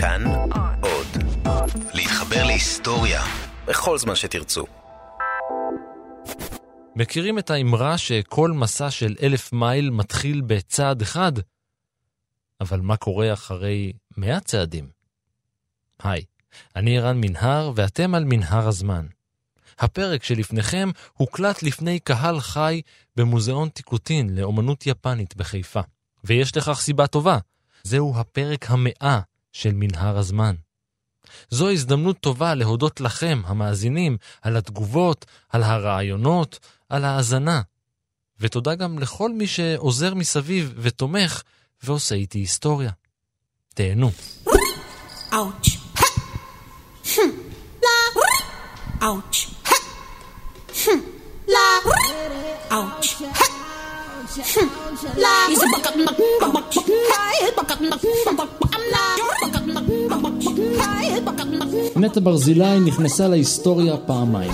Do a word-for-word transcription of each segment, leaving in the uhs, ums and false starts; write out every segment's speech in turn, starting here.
כאן עוד. להתחבר להיסטוריה בכל זמן שתרצו. מכירים את האמרה שכל מסע של אלף מייל מתחיל בצעד אחד? אבל מה קורה אחרי מאה צעדים? היי, אני ערן מנהר ואתם על מנהר הזמן. הפרק שלפניכם הוקלט לפני קהל חי במוזיאון תיקוטין לאומנות יפנית בחיפה. ויש לכך סיבה טובה. זהו הפרק המאה של מנהר הזמן. זו הזדמנות טובה להודות לכם, המאזינים, על התגובות, על הרעיונות, על ההאזנה. ותודה גם לכל מי שעוזר מסביב ותומך ועושה איתי היסטוריה. תהנו. אאוץ'. לא. אאוץ'. לא. אאוץ'. He's a bucket muck muck high bucket muck muck I'm not bucket muck muck high bucket muck נטע ברזילה נכנסה להיסטוריה פעמיים.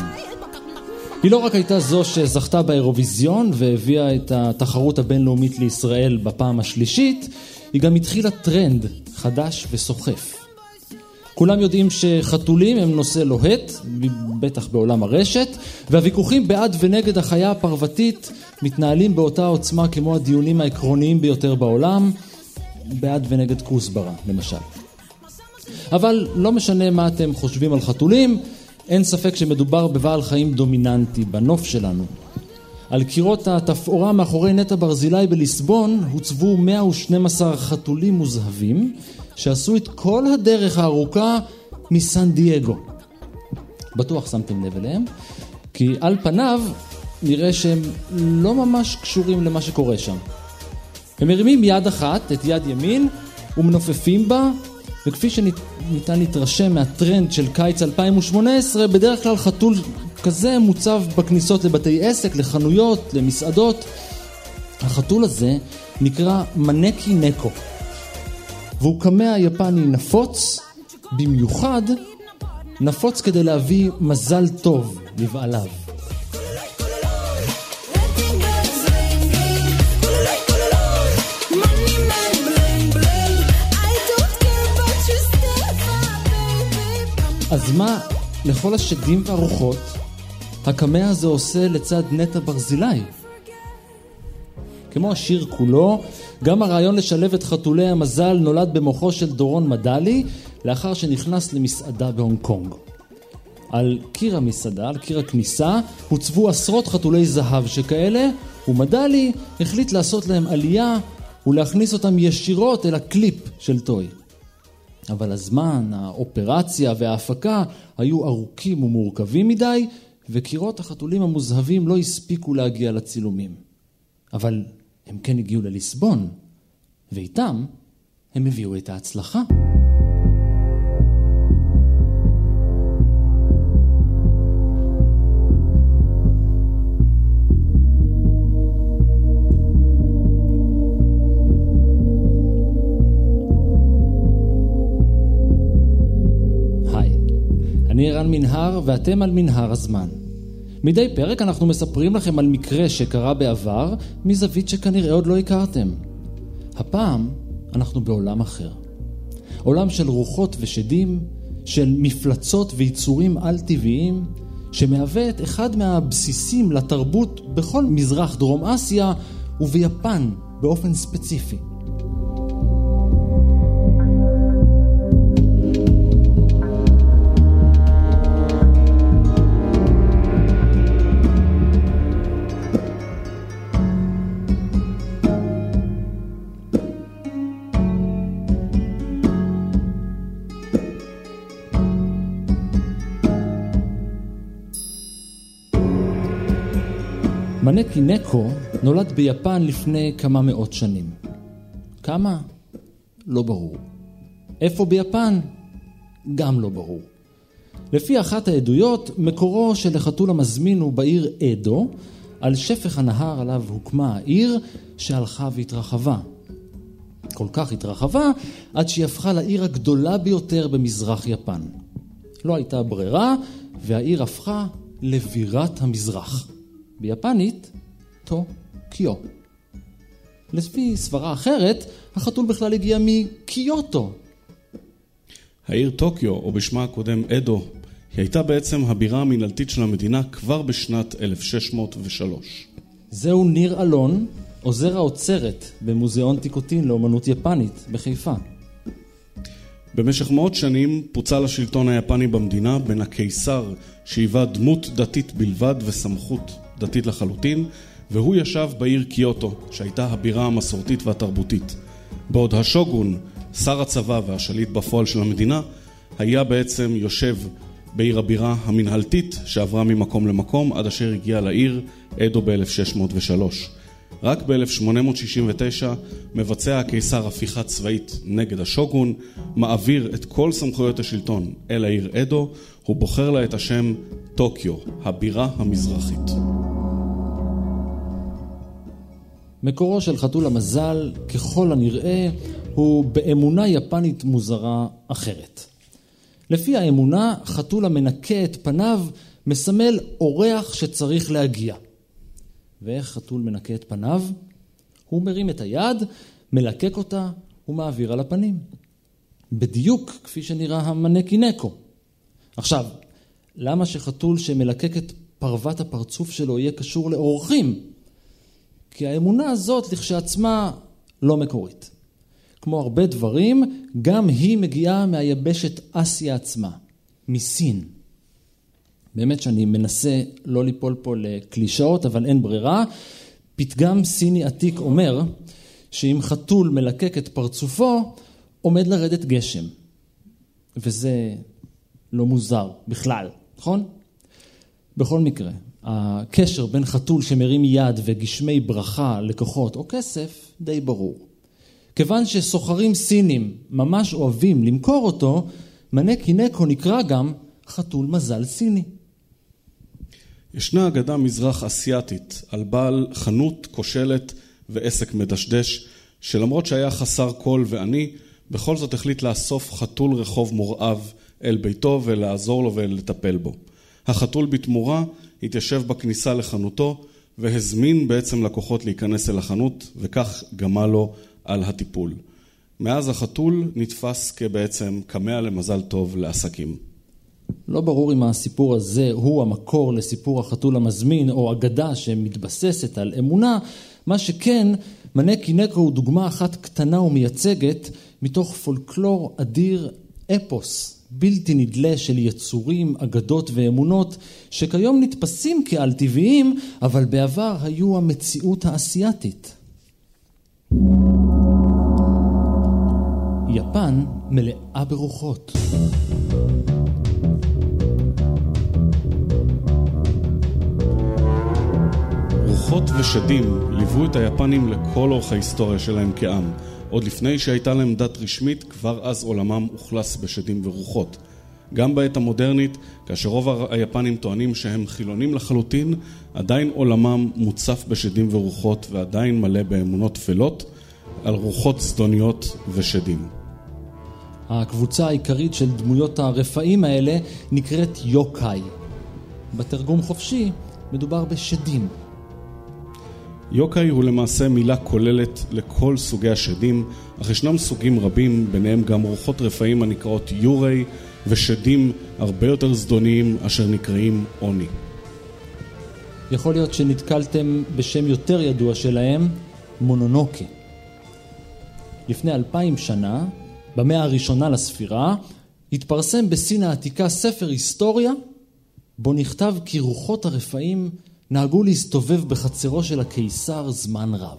היא לא רק הייתה זו שזכתה באירוויזיון והביאה את התחרות הבינלאומית לישראל בפעם השלישית, היא גם התחילה טרנד חדש וסוחף. כולם יודעים שחתולים הם נושא לוהט, בטח בעולם הרשת, והוויכוחים בעד ונגד החיה הפרוותית מתנהלים באותה עוצמה כמו הדיונים העקרוניים ביותר בעולם, בעד ונגד כוסברה, למשל. אבל לא משנה מה אתם חושבים על חתולים, אין ספק שמדובר בבעל חיים דומיננטי בנוף שלנו. על קירות התפאורה מאחורי נטע ברזילה בליסבון הוצבו מאה ושנים עשר חתולים מוזהבים, שעשו את כל הדרך הארוכה מסן דייגו. בטוח שמתם לב אליהם, כי על פניו נראה שהם לא ממש קשורים למה שקורה שם. הם מרימים יד אחת, את יד ימין, ומנופפים בה, וכפי שניתן להתרשם מהטרנד של קיץ אלפיים ושמונה עשרה, בדרך כלל חתול כזה מוצב בכניסות לבתי עסק, לחנויות, למסעדות. החתול הזה נקרא מנקי נקו, והוא קמע יפני נפוץ, במיוחד נפוץ כדי להביא מזל טוב לבעליו. אז מה לכל השדים והרוחות הקמע הזה עושה לצד נטע ברזילאי? כמו השיר כולו, גם הרעיון לשלב את חתולי המזל נולד במוחו של דורון מדלי, לאחר שנכנס למסעדה בהונג קונג. על קיר המסעדה, על קיר הכניסה, הוצבו עשרות חתולי זהב שכאלה, ומדלי החליט לעשות להם עלייה ולהכניס אותם ישירות אל הקליפ של טוי. אבל הזמן, האופרציה וההפקה היו ארוכים ומורכבים מדי, וקירות החתולים המוזהבים לא הספיקו להגיע לצילומים. אבל הם כן הגיעו לליסבון, ואיתם הם הביאו את ההצלחה. היי, אני ערן מנהר ואתם על מנהר הזמן. מדי פרק אנחנו מספרים לכם על מקרה שקרה בעבר, מזווית שכנראה עוד לא הכרתם. הפעם אנחנו בעולם אחר. עולם של רוחות ושדים, של מפלצות ויצורים על-טבעיים, שמהווה את אחד מהבסיסים לתרבות בכל מזרח דרום אסיה וביפן באופן ספציפי. מנקי נקו נולד ביפן לפני כמה מאות שנים. כמה? לא ברור. איפה ביפן? גם לא ברור. לפי אחת העדויות, מקורו של החתול המזמין הוא בעיר אדו, על שפך הנהר עליו הוקמה העיר שהלכה והתרחבה. כל כך התרחבה עד שהיא הפכה לעיר הגדולה ביותר במזרח יפן. לא הייתה ברירה והעיר הפכה לבירת המזרח. ביפנית, טוקיו. לפי סברה אחרת, החתול בכלל הגיע מקיוטו. העיר טוקיו, או בשמה הקודם אדו, היא הייתה בעצם הבירה המנהלתית של המדינה כבר בשנת אלף שש מאות ושלוש. זהו ניר אלון, עוזר האוצרת במוזיאון תיקוטין לאומנות יפנית בחיפה. במשך מאות שנים פוצל השלטון היפני במדינה בין הקיסר שהיווה דמות דתית בלבד וסמכות דתית לחלוטין, והוא ישב בעיר קיוטו שהייתה הבירה המסורתית והתרבותית. בעוד השוגון, שר הצבא והשליט בפועל של המדינה, היה בעצם יושב בעיר הבירה המנהלתית שעברה ממקום למקום עד אשר הגיעה לעיר אדו ב-אלף שש מאות ושלוש. רק ב-אלף שמונה מאות שישים ותשע מבצע הקיסר הפיכה צבאית נגד השוגון, מעביר את כל סמכויות השלטון אל העיר אדו, הוא בוחר לה את השם טוקיו, הבירה המזרחית. מקורו של חתול המזל, ככל הנראה, הוא באמונה יפנית מוזרה אחרת. לפי האמונה, חתול המנקה את פניו מסמל אורח שצריך להגיע. ואיך חתול מנקה את פניו? הוא מרים את היד, מלקק אותה ומעביר על הפנים. בדיוק כפי שנראה המנקי נקו. עכשיו, למה שחתול שמלקק את פרוות הפרצוף שלו יהיה קשור לאורחים? כי האמונה הזאת לכשעצמה לא מקורית. כמו הרבה דברים, גם היא מגיעה מהיבשת אסיה עצמה, מסין. באמת שאני מנסה לא ליפול פה לקלישאות, אבל אין ברירה. פתגם סיני עתיק אומר שאם חתול מלקק את פרצופו, עומד לרדת גשם. וזה לא מוזר בכלל, נכון? בכל מקרה, הקשר בין חתול שמרים יד וגשמי ברכה, לקוחות או כסף, די ברור. כיוון שסוחרים סינים ממש אוהבים למכור אותו, מנקי נקו נקרא גם חתול מזל סיני. ישנה אגדה מזרח אסיאתית על בעל חנות כושלת ועסק מדשדש, שלמרות שהיה חסר קול ועני, בכל זאת החליט לאסוף חתול רחוב מורעב אל ביתו ולעזור לו ולטפל בו. החתול בתמורה התיישב בכניסה לחנותו והזמין בעצם לקוחות להיכנס אל החנות, וכך גמה לו על הטיפול. מאז החתול נתפס כבעצם כמה למזל טוב לעסקים. לא ברור אם הסיפור הזה הוא המקור לסיפור החתול המזמין או אגדה שמתבססת על אמונה. מה שכן, מנקי נקו הוא דוגמה אחת קטנה ומייצגת מתוך פולקלור אדיר, אפוס בלתי נדלה של יצורים, אגדות ואמונות שכיום נתפסים כעל טבעיים, אבל בעבר היו המציאות האסייתית. יפן מלאה ברוחות. רוחות ושדים ליוו את היפנים לכל אורך ההיסטוריה שלהם כעם. עוד לפני שהייתה להם דת רשמית, כבר אז עולמם אוכלס בשדים ורוחות. גם בעת המודרנית, כאשר רוב היפנים טוענים שהם חילונים לחלוטין, עדיין עולמם מוצף בשדים ורוחות ועדיין מלא באמונות תפלות על רוחות זדוניות ושדים. הקבוצה העיקרית של דמויות הרפאים האלה נקראת יוקיי. בתרגום חופשי מדובר בשדים. יוקיי הוא למעשה מילה כוללת לכל סוגי השדים, אך ישנם סוגים רבים, ביניהם גם רוחות רפאים הנקראות יוריי, ושדים הרבה יותר זדוניים אשר נקראים אוני. יכול להיות שנתקלתם בשם יותר ידוע שלהם, מונונוקה. לפני אלפיים שנה, במאה הראשונה לספירה, התפרסם בסין העתיקה ספר היסטוריה, בו נכתב כי רוחות הרפאים נהגו להסתובב בחצרו של הקיסר זמן רב.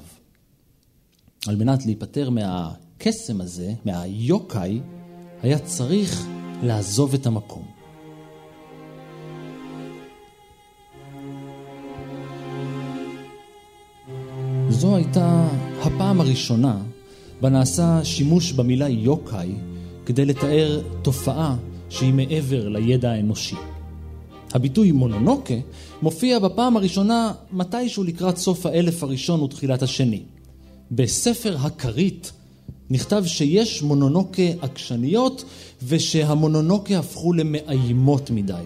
על מנת להיפטר מהקסם הזה, מהיוקיי, היה צריך לעזוב את המקום. זו הייתה הפעם הראשונה בה נעשה שימוש במילה יוקיי כדי לתאר תופעה שהיא מעבר לידע האנושי. הביטוי מונונוקה מופיע בפעם הראשונה מתישהו לקראת סוף האלף הראשון ותחילת השני. בספר הכרית נכתב שיש מונונוקה עקשניות ושהמונונוקה הפכו למאיימות מדי.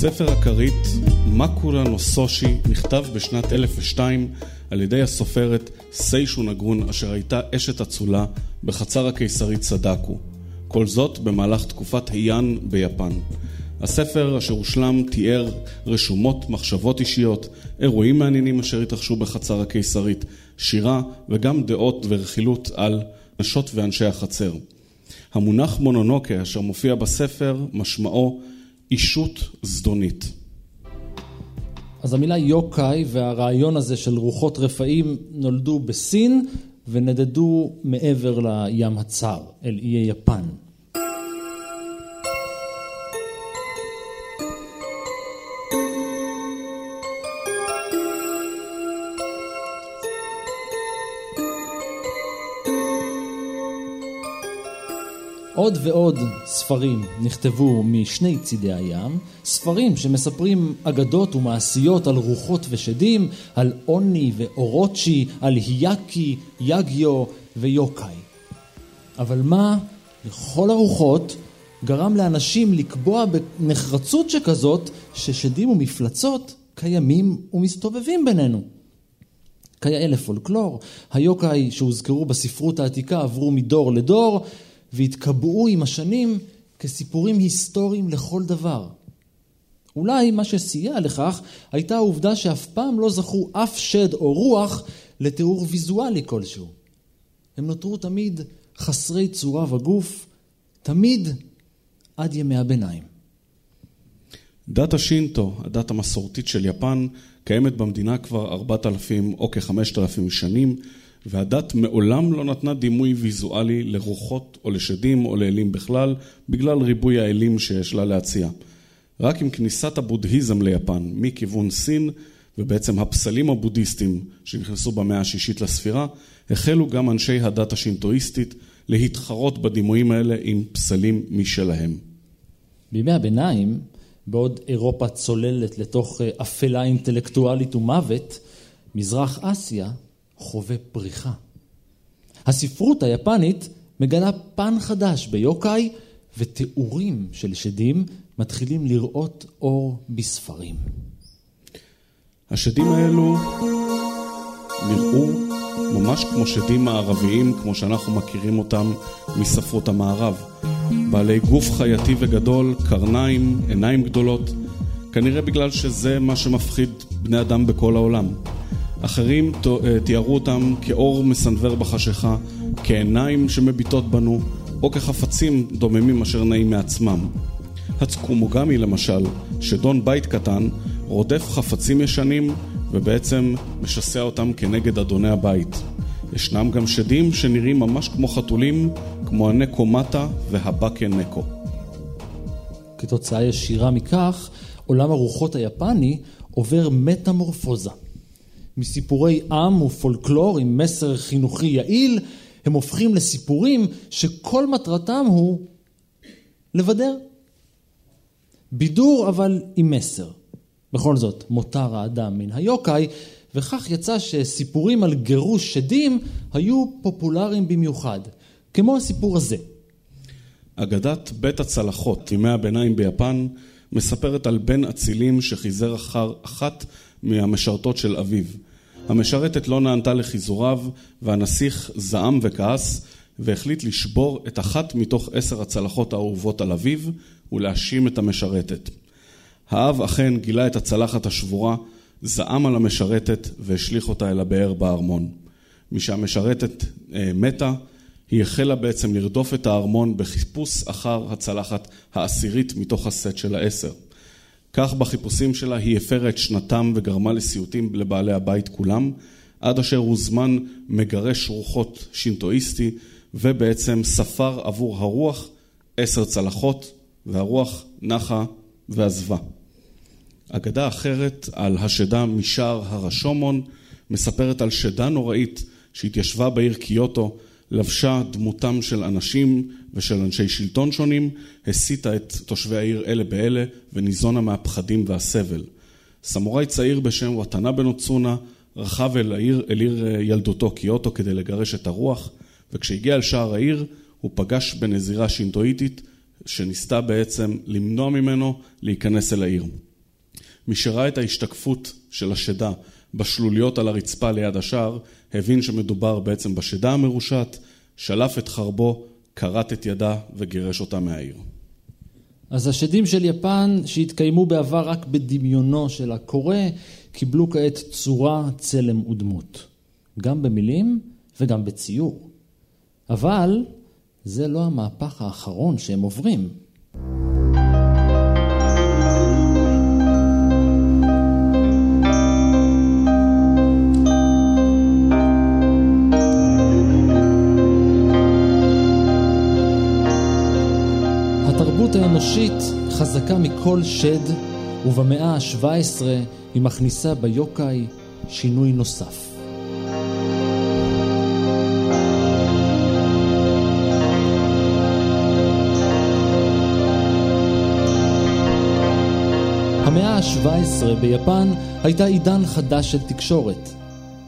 ספר הכרית מקורה נוסושי נכתב בשנת אלף ושתיים על ידי הסופרת סיישו נגרון, אשר הייתה אשת אצולה בחצר הקיסרית סדאקו. כל זאת במהלך תקופת היאן ביפן. הספר אשר הושלם תיאר רשומות, מחשבות אישיות, אירועים מעניינים אשר התרחשו בחצר הקיסרית, שירה וגם דעות ורכילות על נשות ואנשי החצר. המונח מונונוקה אשר מופיע בספר משמעו אישות זדונית. אז המילה יוקיי והרעיון הזה של רוחות רפאים נולדו בסין ונדדו מעבר לים הצר, אל איי יפן. עוד ועוד ספרים נכתבו משני צידי הים, ספרים שמספרים אגדות ומעשיות על רוחות ושדים, על אוני ואורוצ'י, על היאקי, יגיו ויוקיי. אבל מה לכל הרוחות גרם לאנשים לקבוע בנחרצות שכזאת ששדים ומפלצות קיימים ומסתובבים בינינו? כיאה לפולקלור, היוקיי שהוזכרו בספרות העתיקה עברו מדור לדור, והתקבעו עם השנים כסיפורים היסטוריים לכל דבר. אולי מה שסייע לכך הייתה העובדה שאף פעם לא זכו אף שד או רוח לתיאור ויזואלי כלשהו. הם נותרו תמיד חסרי צורה וגוף, תמיד עד ימי הביניים. דת השינטו, הדת המסורתית של יפן, קיימת במדינה כבר ארבעת אלפים או כ-חמשת אלפים שנים, והדת מעולם לא נתנה דימוי ויזואלי לרוחות או לשדים או לאלים בכלל, בגלל ריבוי האלים שיש לה להציע. רק עם כניסת הבודהיזם ליפן מכיוון סין, ובעצם הפסלים הבודהיסטים שנכנסו במאה השישית לספירה, החלו גם אנשי הדת השינטואיסטית להתחרות בדימויים האלה עם פסלים משלהם. בימי הביניים, בעוד אירופה צוללת לתוך אפלה אינטלקטואלית ומוות, מזרח אסיה חווה פריחה. הספרות היפנית מגלה פן חדש ביוקיי, ותיאורים של שדים מתחילים לראות אור בספרים. השדים האלו נראו ממש כמו שדים מערביים, כמו שאנחנו מכירים אותם מספרות המערב. בעלי גוף חייתי וגדול, קרניים, עיניים גדולות, כנראה בגלל שזה מה שמפחיד בני אדם בכל העולם. אחרים תיארו אותם כאור מסנבר בחשיכה, כעיניים שמביטות בנו, או כחפצים דוממים אשר נעים מעצמם. הצקומוגמי למשל, שדון בית קטן, רודף חפצים ישנים ובעצם משסע אותם כנגד אדוני הבית. ישנם גם שדים שנראים ממש כמו חתולים, כמו הנקומטה והבקה נקו. כתוצאה ישירה מכך, עולם הרוחות היפני עובר מטמורפוזה. מסיפורי עם ופולקלור עם מסר חינוכי יעיל, הם הופכים לסיפורים שכל מטרתם הוא לבדר. בידור אבל עם מסר. בכל זאת, מותר האדם מן היוקיי, וכך יצא שסיפורים על גירוש שדים היו פופולריים במיוחד, כמו הסיפור הזה. אגדת בית הצלחות, ימי הביניים ביפן, מספרת על בן אצילים שחיזר אחר אחת מהמשרתות של אביו. המשרתת לא נענתה לחיזוריו, והנסיך זעם וכעס, והחליט לשבור את אחת מתוך עשר הצלחות האהובות על אביו, ולהאשים את המשרתת. האב אכן גילה את הצלחת השבורה, זעם על המשרתת, והשליך אותה אל הבאר בארמון. משהמשרתת אה, מתה, היא החלה בעצם לרדוף את הארמון בחיפוש אחר הצלחת העשירית מתוך הסט של העשר. כך בחיפושים שלה היא הפרה את שנתם וגרמה לסיוטים לבעלי הבית כולם, עד אשר הוא זמן מגרש רוחות שינטואיסטי, ובעצם ספר עבור הרוח עשר צלחות, והרוח נחה ועזבה. אגדה אחרת על השדה משער הרשומון מספרת על שדה נוראית שהתיישבה בעיר קיוטו, לבשה דמותם של אנשים ושל אנשי שלטון שונים, הסיטה את תושבי העיר אלה באלה וניזונה מהפחדים והסבל. סמוראי צעיר בשם וטנה בנו צונה רחב אל העיר, אל עיר ילדותו קיוטו כדי לגרש את הרוח, וכשהגיע אל שער העיר הוא פגש בנזירה שינטואיטית שניסתה בעצם למנוע ממנו להיכנס אל העיר. משראה את ההשתקפות של השדה בשלוליות על הרצפה ליד השער, הבין שמדובר בעצם בשדה המרושעת, שלף את חרבו, קרט את ידה וגירש אותה מהעיר. אז השדים של יפן, שהתקיימו בעבר רק בדמיונו של הקורא, קיבלו כעת צורה, צלם ודמות. גם במילים וגם בציור. אבל זה לא המהפך האחרון שהם עוברים. התרבות האנושית חזקה מכל שד, ובמאה ה-שבע עשרה היא מכניסה ביוקיי שינוי נוסף. המאה ה-שבע עשרה ביפן הייתה עידן חדש של תקשורת.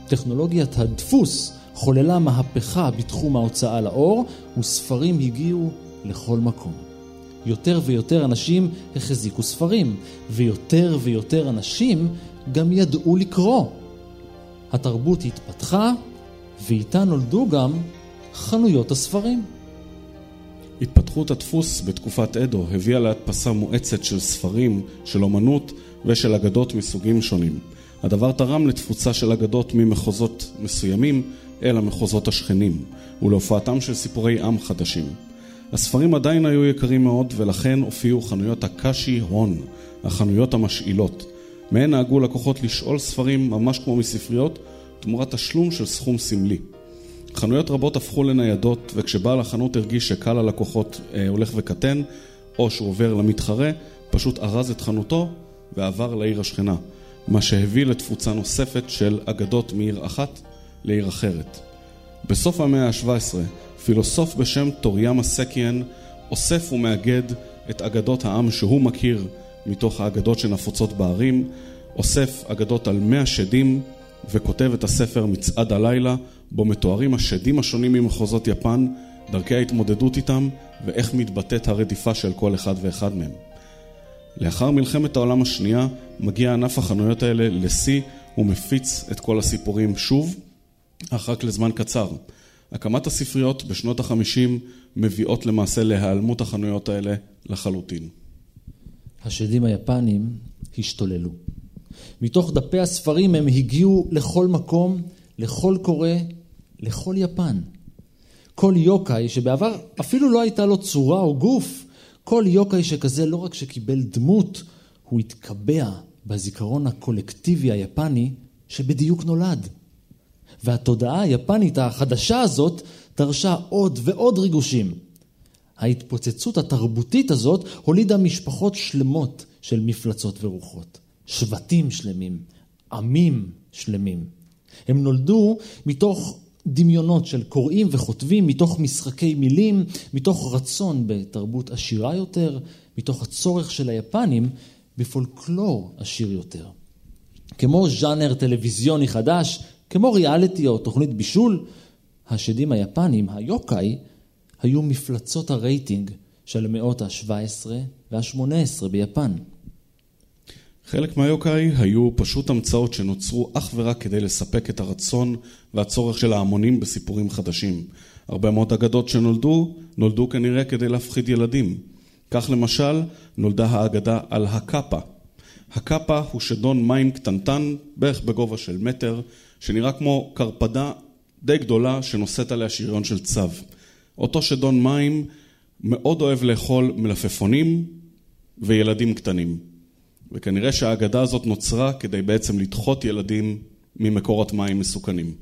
טכנולוגיית הדפוס חוללה מהפכה בתחום ההוצאה לאור, וספרים הגיעו לכל מקום. יותר ויותר אנשים החזיקו ספרים, ויותר ויותר אנשים גם ידעו לקרוא. התרבות התפתחה, ואיתה נולדו גם חנויות הספרים. התפתחות הדפוס בתקופת אדו הביאה להדפסה מואצת של ספרים, של אומנות ושל אגדות מסוגים שונים. הדבר תרם לתפוצה של אגדות ממחוזות מסוימים אל המחוזות השכנים, ולהופעתם של סיפורי עם חדשים. הספרים עדיין היו יקרים מאוד, ולכן הופיעו חנויות הקשי הון, החנויות המשאילות. מהן נהגו לקוחות לשאול ספרים ממש כמו מספריות, תמורת השלום של סכום סמלי. חנויות רבות הפכו לניידות, וכשבעל החנות הרגיש שקהל הלקוחות אה, הולך וקטן, או שהוא עובר למתחרה, פשוט ארז את חנותו ועבר לעיר השכנה, מה שהביא לתפוצה נוספת של אגדות מעיר אחת לעיר אחרת. בסוף המאה ה-שבע עשרה, פילוסוף בשם טוריאמה סקיאן אוסף ומאגד את אגדות העם שהוא מכיר מתוך האגדות שנפוצות בערים, אוסף אגדות על מאה שדים וכותב את הספר מצעד הלילה, בו מתוארים השדים השונים ממחוזות יפן, דרכי ההתמודדות איתם ואיך מתבטאת הרדיפה של כל אחד ואחד מהם. לאחר מלחמת העולם השנייה מגיע ענף החנויות האלה לשיא ומפיץ את כל הסיפורים שוב, אך רק לזמן קצר. הקמת הספריות בשנות ה-חמישים מביאות למעשה להיעלמות החנויות האלה לחלוטין. השדים היפנים השתוללו. מתוך דפי הספרים הם הגיעו לכל מקום, לכל קורא, לכל יפן. כל יוקיי שבעבר אפילו לא הייתה לו צורה או גוף, כל יוקיי שכזה לא רק שקיבל דמות, הוא התקבע בזיכרון הקולקטיבי היפני שבדיוק נולד. והתודעה היפנית החדשה הזאת דרשה עוד ועוד ריגושים. ההתפוצצות התרבותית הזאת הולידה משפחות שלמות של מפלצות ורוחות. שבטים שלמים, עמים שלמים. הם נולדו מתוך דמיונות של קוראים וכותבים, מתוך משחקי מילים, מתוך רצון בתרבות עשירה יותר, מתוך הצורך של היפנים בפולקלור עשיר יותר. כמו ז'אנר טלוויזיוני חדש, כמו ריאליטי או תוכנית בישול, השדים היפנים, היוקיי, היו מפלצות הרייטינג של המאות ה-שבע עשרה וה-שמונה עשרה ביפן. חלק מהיוקיי היו פשוט המצאות שנוצרו אך ורק כדי לספק את הרצון והצורך של ההמונים בסיפורים חדשים. הרבה מאוד אגדות שנולדו, נולדו כנראה כדי להפחיד ילדים. כך למשל, נולדה האגדה על הקאפה. הקאפה הוא שדון מים קטנטן, בערך בגובה של מטר, שנראה כמו קרפדה די גדולה שנושאת עליה שריון של צב. אותו שדון מים מאוד אוהב לאכול מלפפונים וילדים קטנים. וכנראה שהאגדה הזאת נוצרה כדי בעצם לדחות ילדים ממקורות מים מסוכנים.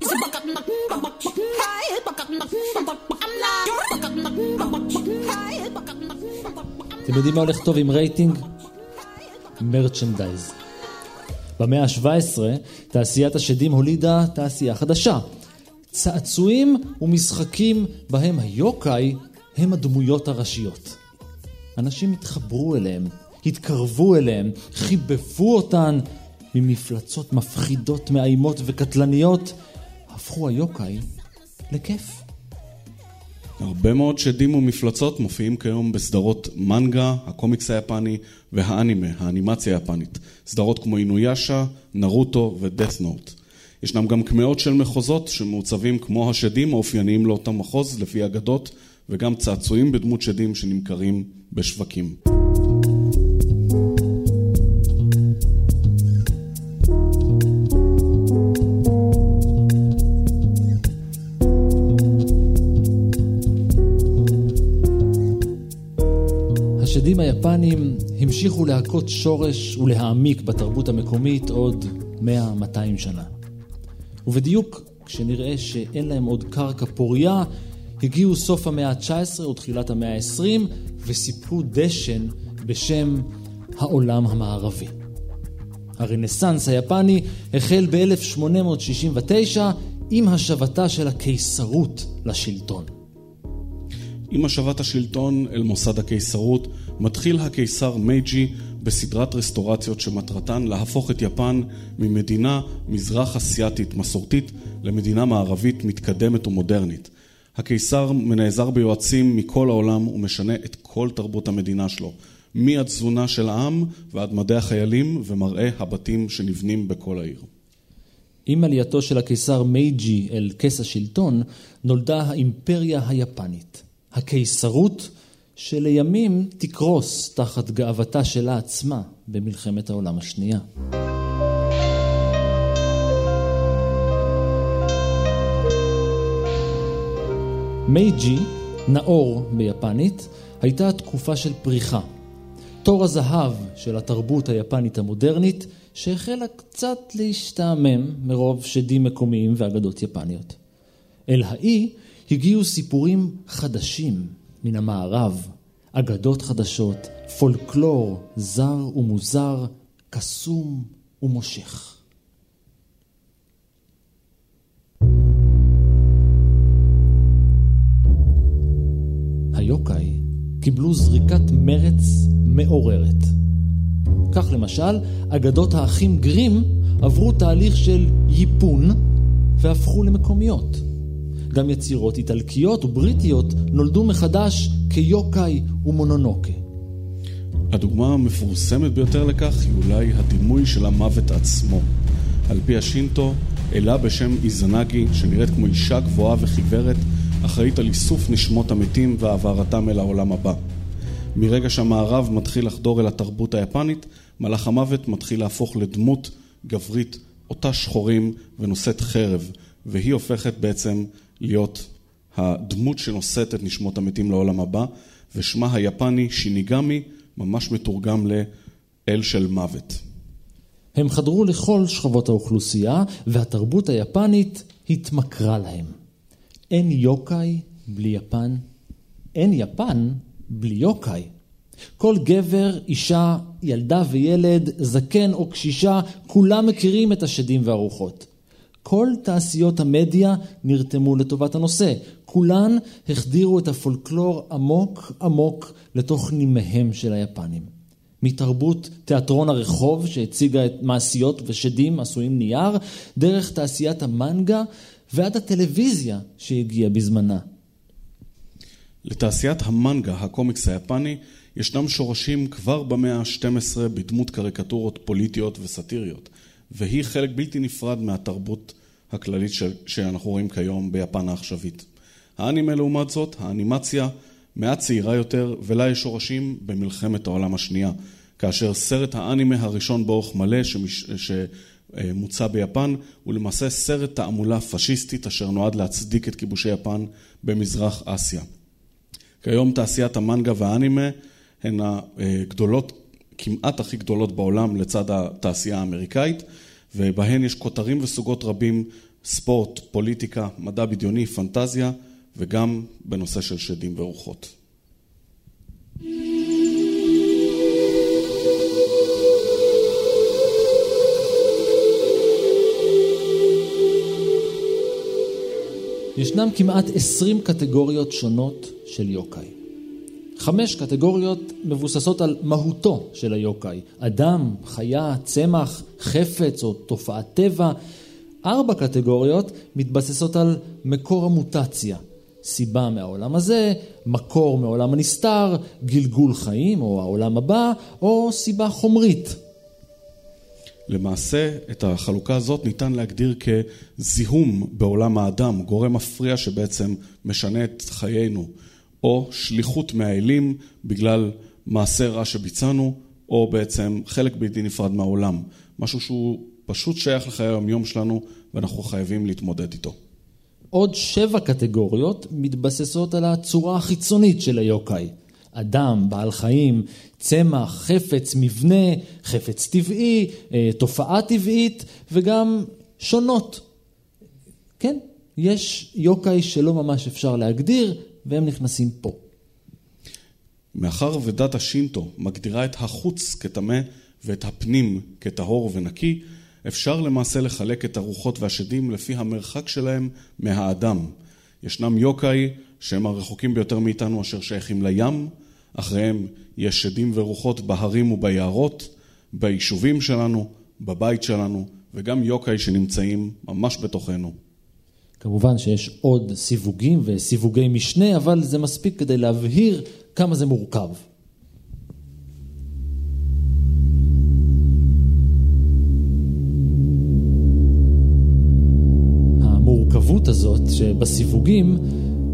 אתם יודעים מה הולך טוב עם רייטינג? מרצ'נדייז. במאה ה-שבע עשרה תעשיית השדים הולידה תעשייה חדשה. צעצועים ומשחקים בהם היוקיי הם הדמויות הראשיות. אנשים התחברו אליהם, התקרבו אליהם, חיבבו אותן. ממפלצות מפחידות, מאיימות וקטלניות הפכו היוקיי לכיף. הרבה מאוד שדים ומפלצות מופיעים כיום בסדרות מנגה, הקומיקס היפני והאנימה, האנימציה היפנית. סדרות כמו אינוישה, נרוטו ודאת' נוט. ישנם גם קמאות של מחוזות שמעוצבים כמו השדים האופייניים לאותם מחוז לפי אגדות, וגם צעצועים בדמות שדים שנמכרים בשווקים. השדים היפנים המשיכו להכות שורש ולהעמיק בתרבות המקומית עוד מאה מאתיים שנה. ובדיוק כשנראה שאין להם עוד קרקע פוריה, הגיעו סוף המאה ה-תשע עשרה ותחילת המאה ה-עשרים וסיפקו דשן בשם העולם המערבי. הרנסנס היפני החל ב-אלף שמונה מאות שישים ותשע עם השבתה של הקיסרות לשלטון. עם השבת השלטון אל מוסד הקיסרות מתחיל הקיסר מייג'י בסדרת רסטורציות שמטרתן להפוך את יפן ממדינה מזרח אסיאתית מסורתית למדינה מערבית מתקדמת ומודרנית. הקיסר מנעזר ביועצים מכל העולם ומשנה את כל תרבות המדינה שלו, מהתזונה של העם ועד מדעי החיילים ומראה הבתים שנבנים בכל העיר. עם עלייתו של הקיסר מייג'י אל כס השלטון נולדה האימפריה היפנית, הקיסרות שלימים תקרוס תחת גאוותה שלה עצמה במלחמת העולם השנייה. מייג'י, נאור ביפנית, הייתה תקופה של פריחה. תור הזהב של התרבות היפנית המודרנית שהחלה קצת להשתעמם מרוב שדים מקומיים ואגדות יפניות. אל האי הגיעו סיפורים חדשים מן המערב, אגדות חדשות, פולקלור זר ומוזר, קסום ומושך. היוקיי קיבלו זריקת מרץ מעוררת. כך למשל, אגדות האחים גרים עברו תהליך של ייפון והפכו למקומיות. גם יצירות איטלקיות ובריטיות נולדו מחדש כיוקיי ומונונוקה. הדוגמה המפורסמת ביותר לכך היא אולי הדימוי של המוות עצמו. על פי השינטו, אלה בשם איזנגי, שנראית כמו אישה גבוהה וחיוורת, אחראית על איסוף נשמות המתים והעברתם אל העולם הבא. מרגע שהמערב מתחיל לחדור אל התרבות היפנית, מלאך המוות מתחיל להפוך לדמות גברית, אותה שחורים ונושאת חרב, והיא הופכת בעצם להיות הדמות שנושאת את נשמות המתים לעולם הבא, ושמה היפני שיניגמי ממש מתורגם לאל של מוות. הם חדרו לכל שכבות האוכלוסייה, והתרבות היפנית התמכרה להם. אין יוקיי בלי יפן, אין יפן בלי יוקיי. כל גבר, אישה, ילדה וילד, זקן או קשישה, כולם מכירים את השדים והרוחות. כל תעשיות המדיה נרתמו לטובת הנושא. כולן החדירו את הפולקלור עמוק עמוק לתוך נימיהם של היפנים. מתרבות תיאטרון הרחוב שהציגה את מעשיות ושדים עשויים נייר, דרך תעשיית המנגה ועד הטלוויזיה שהגיעה בזמנה. לתעשיית המנגה, הקומיקס היפני, ישנם שורשים כבר במאה ה-שתים עשרה בדמות קריקטורות פוליטיות וסטיריות, והיא חלק בלתי נפרד מהתרבות הכללית ש... שאנחנו רואים כיום ביפן העכשווית. האנימה לעומת זאת, האנימציה, מעט צעירה יותר, ולה יש שורשים במלחמת העולם השנייה, כאשר סרט האנימה הראשון באורך מלא שמש... ש... מוצא ביפן, ולמעשה סרט תעמולה פשיסטית אשר נועד להצדיק את כיבושי יפן במזרח אסיה. כיום תעשיית המנגה והאנימה הן הגדולות, כמעט הכי גדולות בעולם לצד התעשייה האמריקאית, ובהן יש כותרים וסוגות רבים, ספורט, פוליטיקה, מדע בדיוני, פנטזיה, וגם בנושא של שדים ורוחות. ישנם כמעט עשרים קטגוריות שונות של יוקיי. חמש קטגוריות מבוססות על מהותו של היוקיי: אדם, חיה, צמח, חפץ או תופעת טבע. ארבע קטגוריות מתבססות על מקור המוטציה, סיבה מהעולם הזה, מקור מהעולם הנסתר, גלגול חיים או העולם הבא, או סיבה חומרית. למעשה, את החלוקה הזאת ניתן להגדיר כזיהום בעולם האדם, גורם מפריע שבעצם משנה את חיינו, או שליחות מהאלים בגלל מעשה רע שביצענו, או בעצם חלק בלתי נפרד מהעולם. משהו שהוא פשוט שייך לחיי היומיום שלנו, ואנחנו חייבים להתמודד איתו. עוד שבע קטגוריות מתבססות על הצורה החיצונית של היוקיי. אדם, בעל חיים, צמח, חפץ, מבנה, חפץ טבעי, תופעה טבעית, וגם שונות. כן, יש יוקיי שלא ממש אפשר להגדיר, והם נכנסים פה. מאחר ודת השינטו מגדירה את החוץ כטמא ואת הפנים כטהור ונקי, אפשר למעשה לחלק את הרוחות והשדים לפי המרחק שלהם מהאדם. ישנם יוקיי שהם הרחוקים ביותר מאיתנו אשר שייכים לים, אחריהם יש שדים ורוחות בהרים וביערות, ביישובים שלנו, בבית שלנו, וגם יוקיי שנמצאים ממש בתוכנו. כמובן שיש עוד סיווגים וסיווגי משנה, אבל זה מספיק כדי להבהיר כמה זה מורכב. המורכבות הזאת שבסיווגים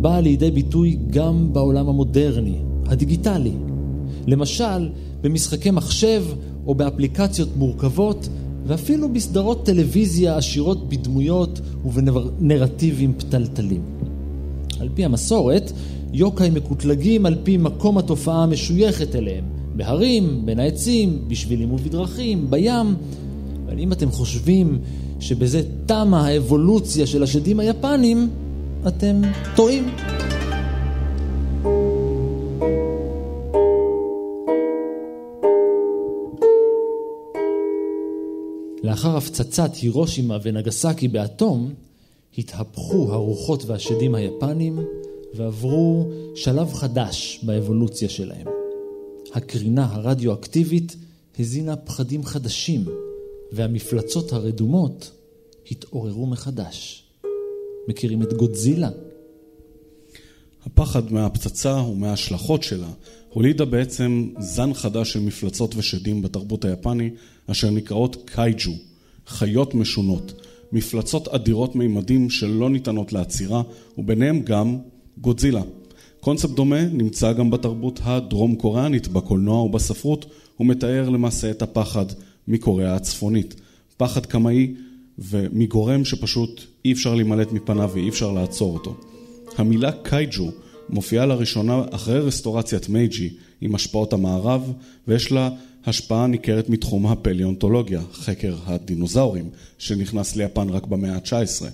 באה לידי ביטוי גם בעולם המודרני, הדיגיטלי. למשל, במשחקי מחשב או באפליקציות מורכבות, ואפילו בסדרות טלוויזיה עשירות בדמויות ובנרטיבים פתלתלים. על פי המסורת, יוקיי מקוטלגים על פי מקום התופעה המשויכת אליהם, בהרים, בין העצים, בשבילים ובדרכים, בים. אבל אם אתם חושבים שבזה תמה האבולוציה של השדים היפנים, אתם טועים. לאחר הפצצת הירושימה ונגסקי באטום, התהפכו הרוחות והשדים היפנים ועברו שלב חדש באבולוציה שלהם. הקרינה הרדיואקטיבית הזינה פחדים חדשים, והמפלצות הרדומות התעוררו מחדש. מכירים את גודזילה? הפחד מהפצצה ומההשלכות שלה הולידה בעצם זן חדש של מפלצות ושדים בתרבות היפני, אשר נקראות קייג'ו, חיות משונות, מפלצות אדירות מימדים שלא ניתנות לעצירה, וביניהם גם גודזילה. קונספט דומה נמצא גם בתרבות הדרום קוריאנית, בקולנוע ובספרות, ומתאר למעשה את הפחד מקוריאה הצפונית. פחד קמאי ומגורם שפשוט אי אפשר להימלט מפניו ואי אפשר לעצור אותו. המילה קייג'ו מופיעה לראשונה אחרי רסטורציית מייג'י עם השפעות המערב, ויש לה השפעה ניכרת מתחום הפליאונטולוגיה, חקר הדינוזאורים, שנכנס ליפן רק במאה ה-תשע עשרה.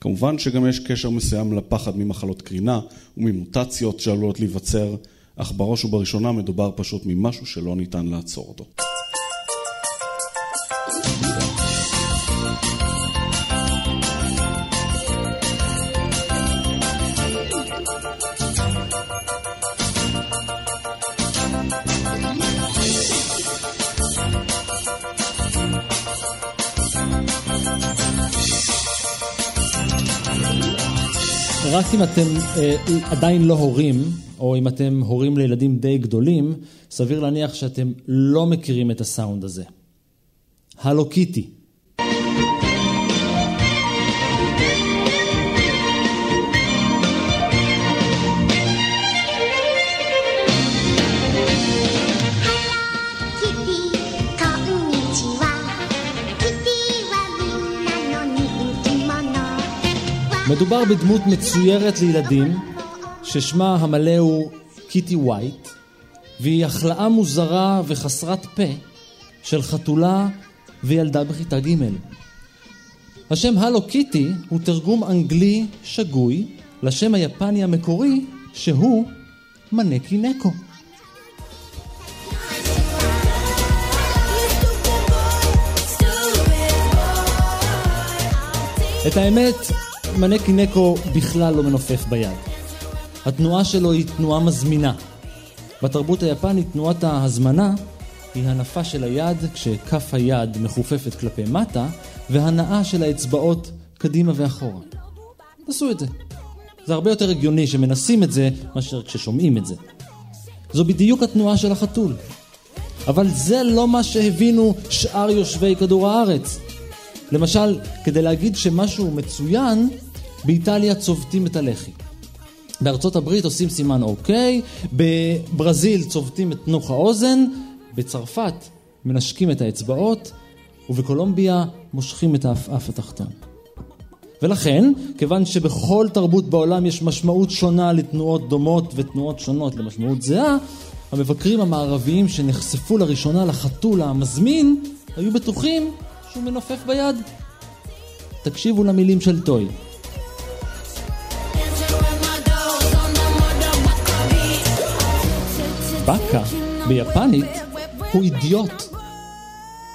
כמובן שגם יש קשר מסוים לפחד ממחלות קרינה וממוטציות שעלולות להיווצר, אך בראש ובראשונה מדובר פשוט ממשהו שלא ניתן לעצור אותו. רק אם אתם אה, עדיין לא הורים, או אם אתם הורים לילדים די גדולים, סביר להניח שאתם לא מכירים את הסאונד הזה. הלו קיטי. מדובר בדמות מצוירת לילדים ששמה המלא הוא קיטי וייט, והיא החלאה מוזרה וחסרת פה של חתולה וילדה בכיתה ג'. השם הלו קיטי הוא תרגום אנגלי שגוי לשם היפני המקורי שהוא מנקי נקו. את האמת, מנקי נקו בכלל לא מנופף ביד. התנועה שלו היא תנועה מזמינה. בתרבות היפנית תנועת ההזמנה היא הנפה של היד כשכף היד מחופפת כלפי מטה, והנאה של האצבעות קדימה ואחורה. תעשו את זה. זה הרבה יותר הגיוני שמנסים את זה מאשר כששומעים את זה. זו בדיוק התנועה של החתול. אבל זה לא מה שהבינו שאר יושבי כדור הארץ. למשל, כדי להגיד שמשהו מצוין, באיטליה צובטים את הלחי. בארצות הברית עושים סימן אוקיי, בברזיל צובטים את נוח האוזן, בצרפת מנשקים את האצבעות, ובקולומביה מושכים את האף התחתון. ולכן, כיוון שבכל תרבות בעולם יש משמעות שונה לתנועות דומות ותנועות שונות למשמעות זהה, המבקרים המערביים שנחשפו לראשונה לחתול המזמין היו בטוחים שהוא מנופף ביד. תקשיבו למילים של טוי. בקה, ביפנית, הוא אידיוט.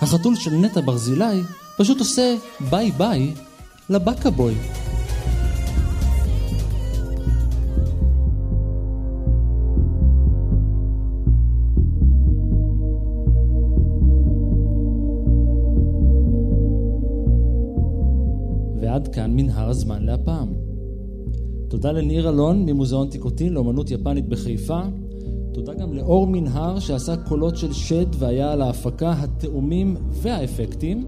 החתול של נטע ברזילה פשוט עושה ביי ביי לבקה בוי. ועד כאן מנהר הזמן להפעם. תודה לניר אלון ממוזיאון תיקוטין לאמנות יפנית בחיפה. תודה גם לאור מנהר שעשה קולות של שד והיה על ההפקה, התאומים והאפקטים,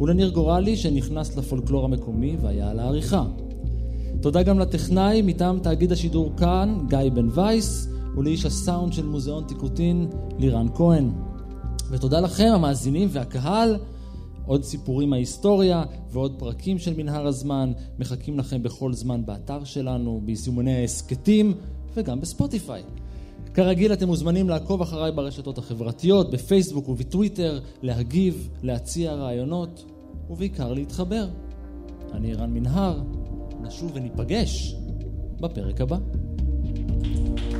ולניר גורלי שנכנס לפולקלור המקומי והיה על העריכה. תודה גם לטכנאי מטעם תאגיד השידור כאן, גיא בן וייס, ולאיש הסאונד של מוזיאון תיקוטין, לירן כהן. ותודה לכם המאזינים והקהל. עוד סיפורים מההיסטוריה ועוד פרקים של מנהר הזמן מחכים לכם בכל זמן באתר שלנו, ביישומוני ההסקטים וגם בספוטיפיי. כרגיל אתם מוזמנים לעקוב אחריי ברשתות החברתיות, בפייסבוק ובטוויטר, להגיב, להציע רעיונות ובעיקר להתחבר. אני ערן מנהר, נשוב וניפגש בפרק הבא.